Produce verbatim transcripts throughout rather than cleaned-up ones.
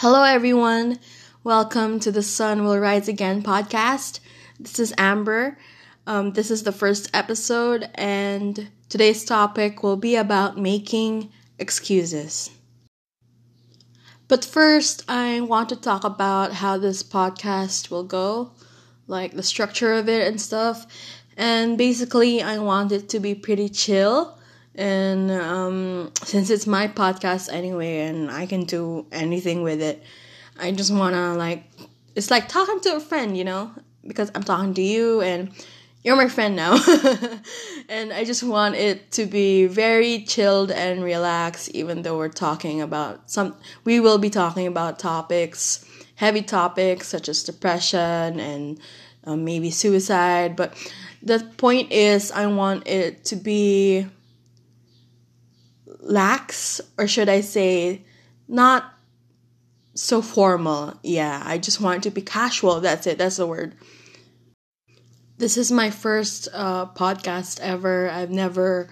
Hello everyone, welcome to the Sun Will Rise Again podcast. This is Amber. Um, this is the first episode and today's topic will be about making excuses. But first, I want to talk about how this podcast will go, like the structure of it and stuff. And basically, I want it to be pretty chill. And um, since it's my podcast anyway and I can do anything with it, I just want to like, it's like talking to a friend, you know, because I'm talking to you and you're my friend now. And I just want it to be very chilled and relaxed, even though we're talking about some, we will be talking about topics, heavy topics such as depression and uh, maybe suicide. But the point is I want it to be lax, or should I say not so formal. Yeah, I just want it to be casual. That's it. That's the word. This is my first uh, podcast ever. I've never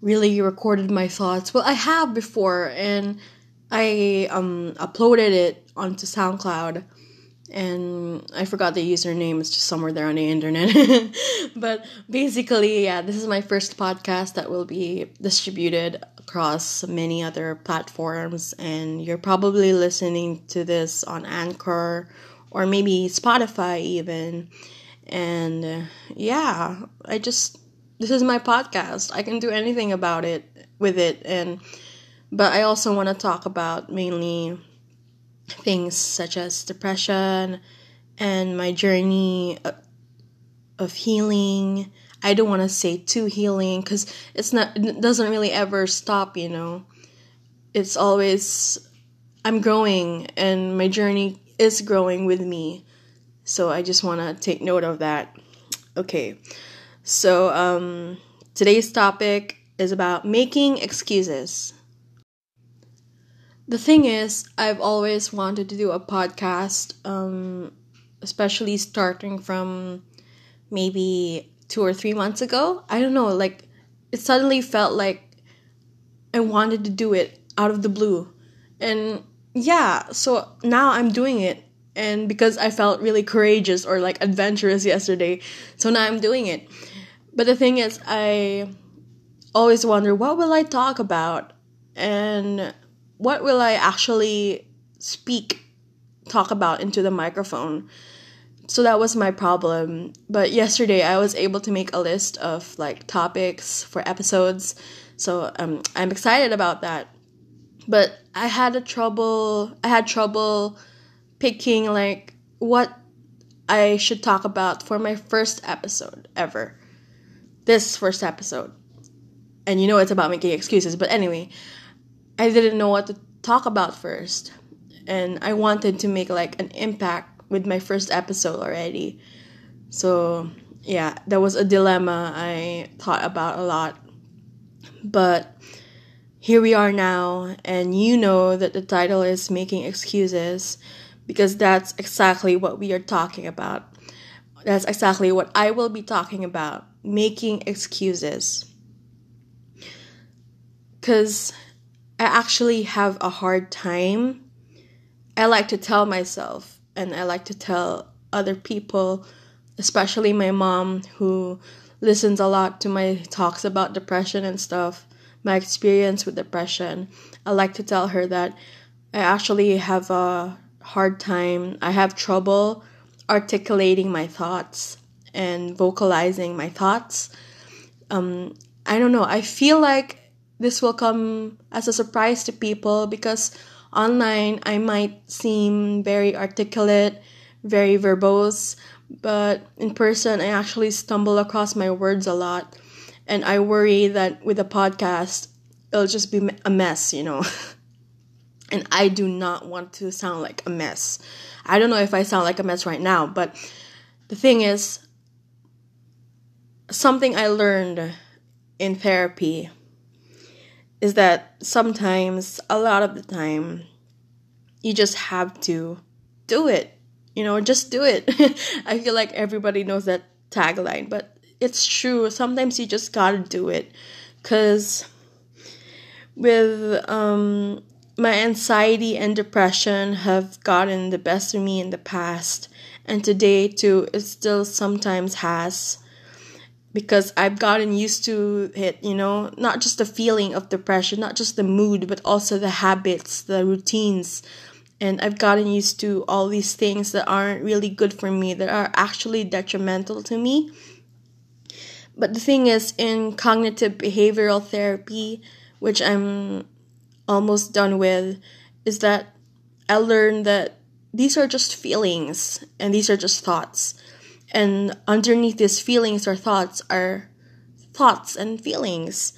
really recorded my thoughts. Well, I have before, and I um, uploaded it onto SoundCloud, and I forgot the username. It's just somewhere there on the internet. But basically, yeah, this is my first podcast that will be distributed across many other platforms, and you're probably listening to this on Anchor or maybe Spotify even. And uh, yeah, I just this is my podcast. I can do anything about it with it, and but I also want to talk about mainly things such as depression and my journey of healing. I don't want to say too healing because it's not, it doesn't really ever stop, you know. It's always, I'm growing and my journey is growing with me. So I just want to take note of that. Okay, so um, today's topic is about making excuses. The thing is, I've always wanted to do a podcast, um, especially starting from maybe two or three months ago. I don't know, like, it suddenly felt like I wanted to do it out of the blue. And yeah, so now I'm doing it. And because I felt really courageous or like adventurous yesterday, so now I'm doing it. But the thing is, I always wonder, what will I talk about? And what will I actually speak, talk about into the microphone? So that was my problem. But yesterday I was able to make a list of like topics for episodes. So um, I'm excited about that. But I had a trouble, I had trouble picking like what I should talk about for my first episode ever. This first episode. And you know it's about making excuses. But anyway, I didn't know what to talk about first. And I wanted to make like an impact with my first episode already. So yeah, that was a dilemma I thought about a lot. But here we are now. And you know that the title is Making Excuses because that's exactly what we are talking about. That's exactly what I will be talking about. Making excuses. Because I actually have a hard time. I like to tell myself and I like to tell other people, especially my mom who listens a lot to my talks about depression and stuff, my experience with depression. I like to tell her that I actually have a hard time. I have trouble articulating my thoughts and vocalizing my thoughts. Um, I don't know. I feel like this will come as a surprise to people because online I might seem very articulate, very verbose, but in person I actually stumble across my words a lot, and I worry that with a podcast it'll just be a mess, you know. And I do not want to sound like a mess. I don't know if I sound like a mess right now, but the thing is, something I learned in therapy is that sometimes, a lot of the time, you just have to do it. You know, just do it. I feel like everybody knows that tagline, but it's true. Sometimes you just gotta do it. Because with um, My anxiety and depression have gotten the best of me in the past, and today too, it still sometimes has, because I've gotten used to it, you know, not just the feeling of depression, not just the mood, but also the habits, the routines, and I've gotten used to all these things that aren't really good for me, that are actually detrimental to me. But the thing is, in cognitive behavioral therapy, which I'm almost done with, is that I learned that these are just feelings and these are just thoughts, and underneath these feelings or thoughts are thoughts and feelings.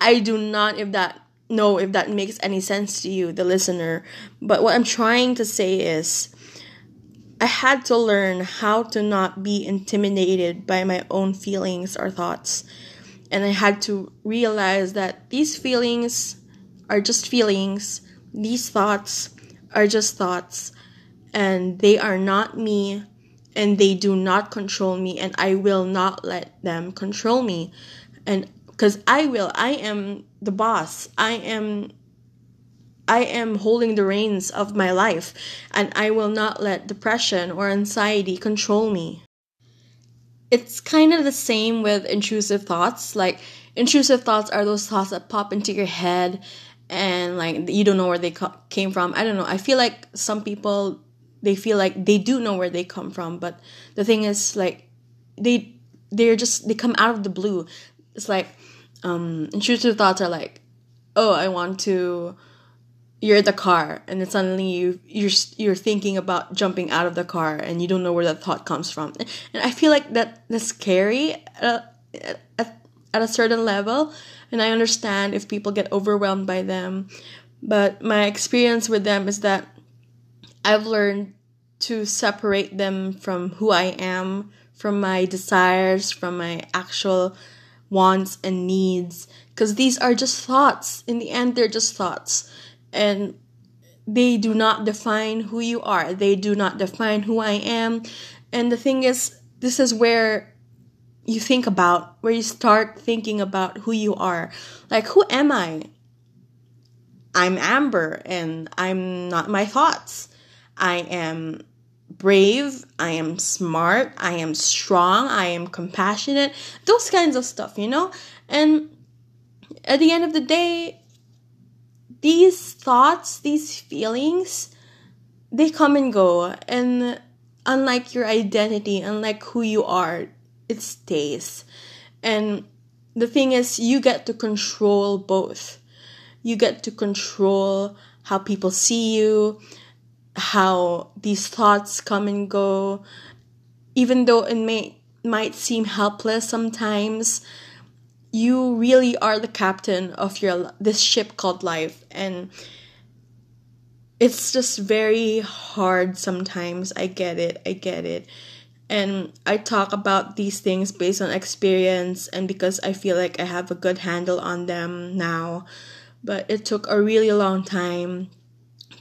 I do not if that know if that makes any sense to you, the listener, but what I'm trying to say is I had to learn how to not be intimidated by my own feelings or thoughts, and I had to realize that these feelings are just feelings, these thoughts are just thoughts, and they are not me, and they do not control me, and I will not let them control me. And because I will, I am the boss, I am I am holding the reins of my life, and I will not let depression or anxiety control me. It's kind of the same with intrusive thoughts. Like, intrusive thoughts are those thoughts that pop into your head, and like you don't know where they co- came from. I don't know. I feel like some people, they feel like they do know where they come from, but the thing is, like, they they're just they come out of the blue. It's like um, intrusive thoughts are like, oh, I want to. You're at the car, and then suddenly you you're you're thinking about jumping out of the car, and you don't know where that thought comes from. And I feel like that that's scary at a, at, at a certain level, and I understand if people get overwhelmed by them. But my experience with them is that I've learned to separate them from who I am, from my desires, from my actual wants and needs, because these are just thoughts. In the end, they're just thoughts. And they do not define who you are. They do not define who I am. And the thing is, this is where you think about, where you start thinking about who you are. Like, who am I? I'm Amber, and I'm not my thoughts. I am brave. I am smart. I am strong. I am compassionate. Those kinds of stuff, you know? And at the end of the day, these thoughts, these feelings, they come and go. And unlike your identity, unlike who you are, it stays. And the thing is, you get to control both. You get to control how people see you, how these thoughts come and go. Even though it may might seem helpless sometimes, you really are the captain of your this ship called life, and it's just very hard sometimes. I get it, I get it. And I talk about these things based on experience and because I feel like I have a good handle on them now. But it took a really long time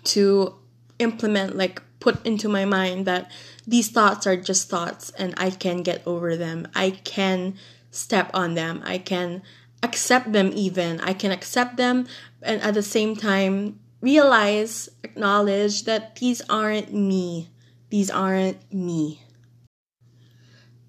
to implement, like put into my mind that these thoughts are just thoughts and I can get over them. I can step on them. I can accept them even. I can accept them, and at the same time realize, acknowledge that these aren't me. These aren't me.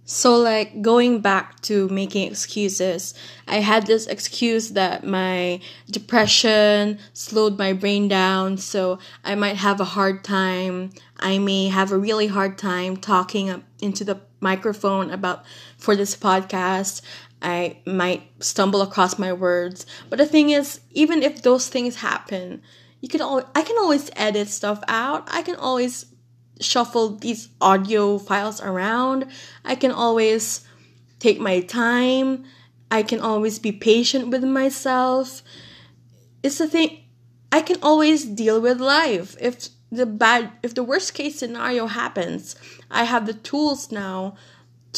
So like going back to making excuses, I had this excuse that my depression slowed my brain down, so I might have a hard time. I may have a really hard time talking up into the microphone about for this podcast. I might stumble across my words. But the thing is, even if those things happen, you can al- I can always edit stuff out. I can always shuffle these audio files around. I can always take my time. I can always be patient with myself. It's the thing, I can always deal with life. If the bad if the worst case scenario happens, I have the tools now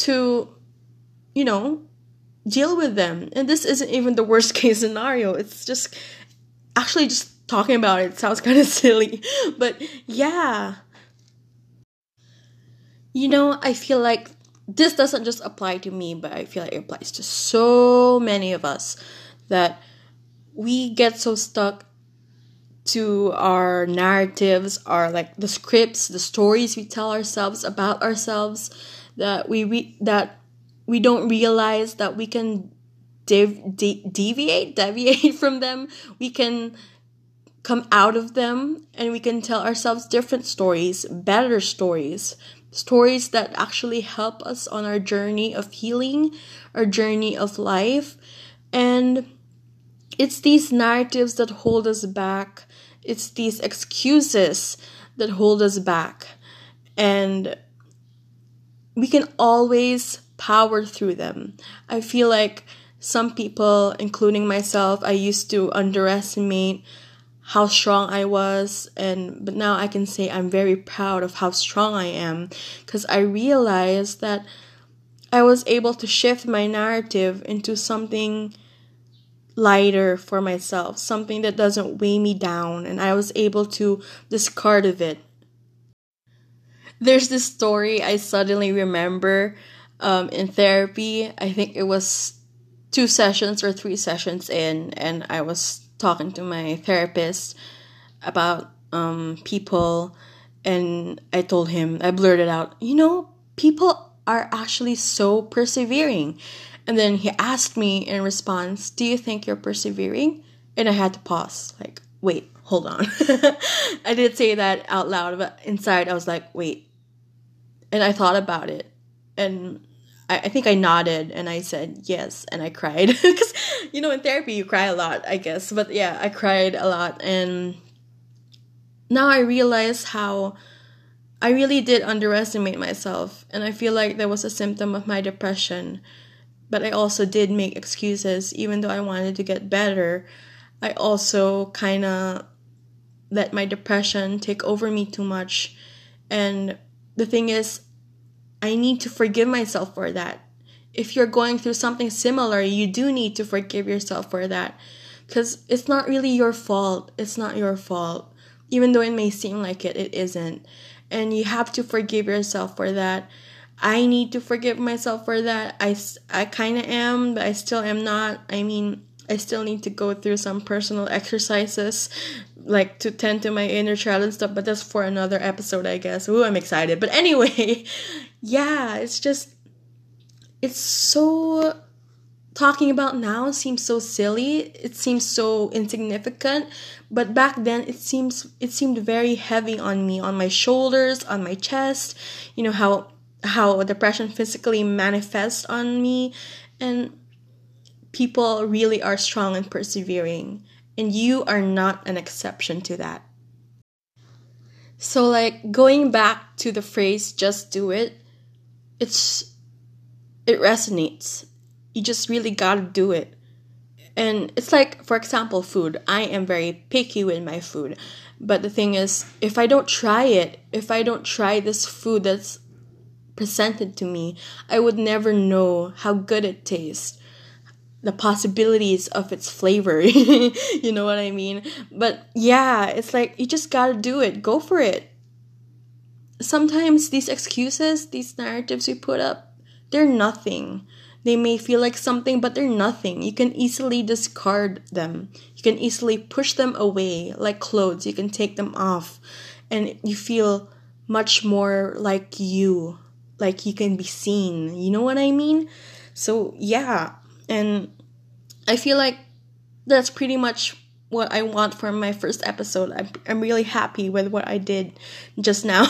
to, you know, deal with them. And this isn't even the worst case scenario. It's just actually just talking about it sounds kind of silly, but yeah, you know, I feel like this doesn't just apply to me, but I feel like it applies to so many of us, that we get so stuck to our narratives, our like the scripts, the stories we tell ourselves about ourselves, that we re- that we don't realize that we can dev- de- deviate deviate from them. We can come out of them, and we can tell ourselves different stories, better stories, stories that actually help us on our journey of healing, our journey of life. And it's these narratives that hold us back. It's these excuses that hold us back. And we can always power through them. I feel like some people, including myself, I used to underestimate how strong I was, and but now I can say I'm very proud of how strong I am, because I realized that I was able to shift my narrative into something lighter for myself, something that doesn't weigh me down, and I was able to discard of it. There's this story I suddenly remember um, in therapy. I think it was two sessions or three sessions in, and I was talking to my therapist about um, people, and I told him, I blurted out, you know, people are actually so persevering. And then he asked me in response, do you think you're persevering? And I had to pause, like, wait, hold on. I did say that out loud, but inside I was like, wait. And I thought about it, and I think I nodded and I said yes, and I cried because you know in therapy you cry a lot, I guess, but yeah, I cried a lot. And now I realize how I really did underestimate myself, and I feel like that was a symptom of my depression. But I also did make excuses. Even though I wanted to get better, I also kind of let my depression take over me too much. And the thing is, I need to forgive myself for that. If you're going through something similar, you do need to forgive yourself for that, because it's not really your fault. It's not your fault. Even though it may seem like it, it isn't. And you have to forgive yourself for that. I need to forgive myself for that. I, I kind of am, but I still am not. I mean, I still need to go through some personal exercises, like to tend to my inner child and stuff, but that's for another episode, I guess. Ooh, I'm excited. But anyway, yeah, it's just, it's so, talking about now seems so silly. It seems so insignificant. But back then, it seems, it seemed very heavy on me, on my shoulders, on my chest. You know, how, how depression physically manifests on me. And people really are strong and persevering. And you are not an exception to that. So like going back to the phrase, just do it, it's, it resonates. You just really gotta do it. And it's like, for example, food. I am very picky with my food. But the thing is, if I don't try it, if I don't try this food that's presented to me, I would never know how good it tastes, the possibilities of its flavor. You know what I mean? But yeah, it's like, you just gotta do it. Go for it. Sometimes these excuses, these narratives we put up, they're nothing. They may feel like something, but they're nothing. You can easily discard them. You can easily push them away, like clothes. You can take them off, and you feel much more like you, like you can be seen. You know what I mean? So yeah. And I feel like that's pretty much what I want for my first episode. I'm, I'm really happy with what I did just now.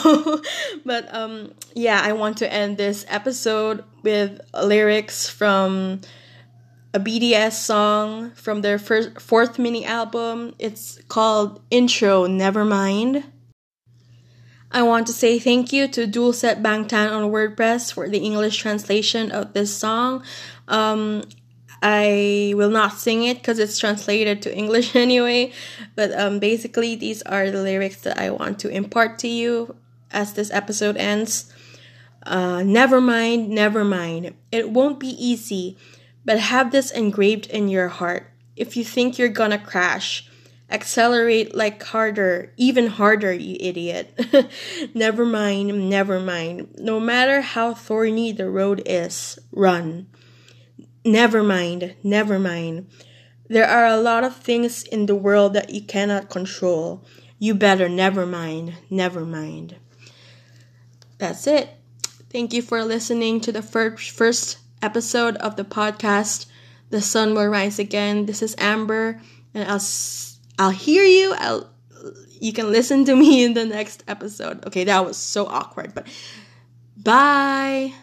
But um, yeah, I want to end this episode with lyrics from a B T S song from their first, fourth mini album. It's called Intro: Nevermind. I want to say thank you to Dualset Bangtan on WordPress for the English translation of this song. Um, I will not sing it because it's translated to English anyway. But um, basically, these are the lyrics that I want to impart to you as this episode ends. Uh, never mind, never mind. It won't be easy, but have this engraved in your heart. If you think you're gonna crash, accelerate like harder, even harder, you idiot. Never mind, never mind. No matter how thorny the road is, run. Never mind, never mind. There are a lot of things in the world that you cannot control. You better never mind, never mind. That's it. Thank you for listening to the first first episode of the podcast, The Sun Will Rise Again. This is Amber, and I'll I'll hear you. I'll you can listen to me in the next episode. Okay, that was so awkward, but bye.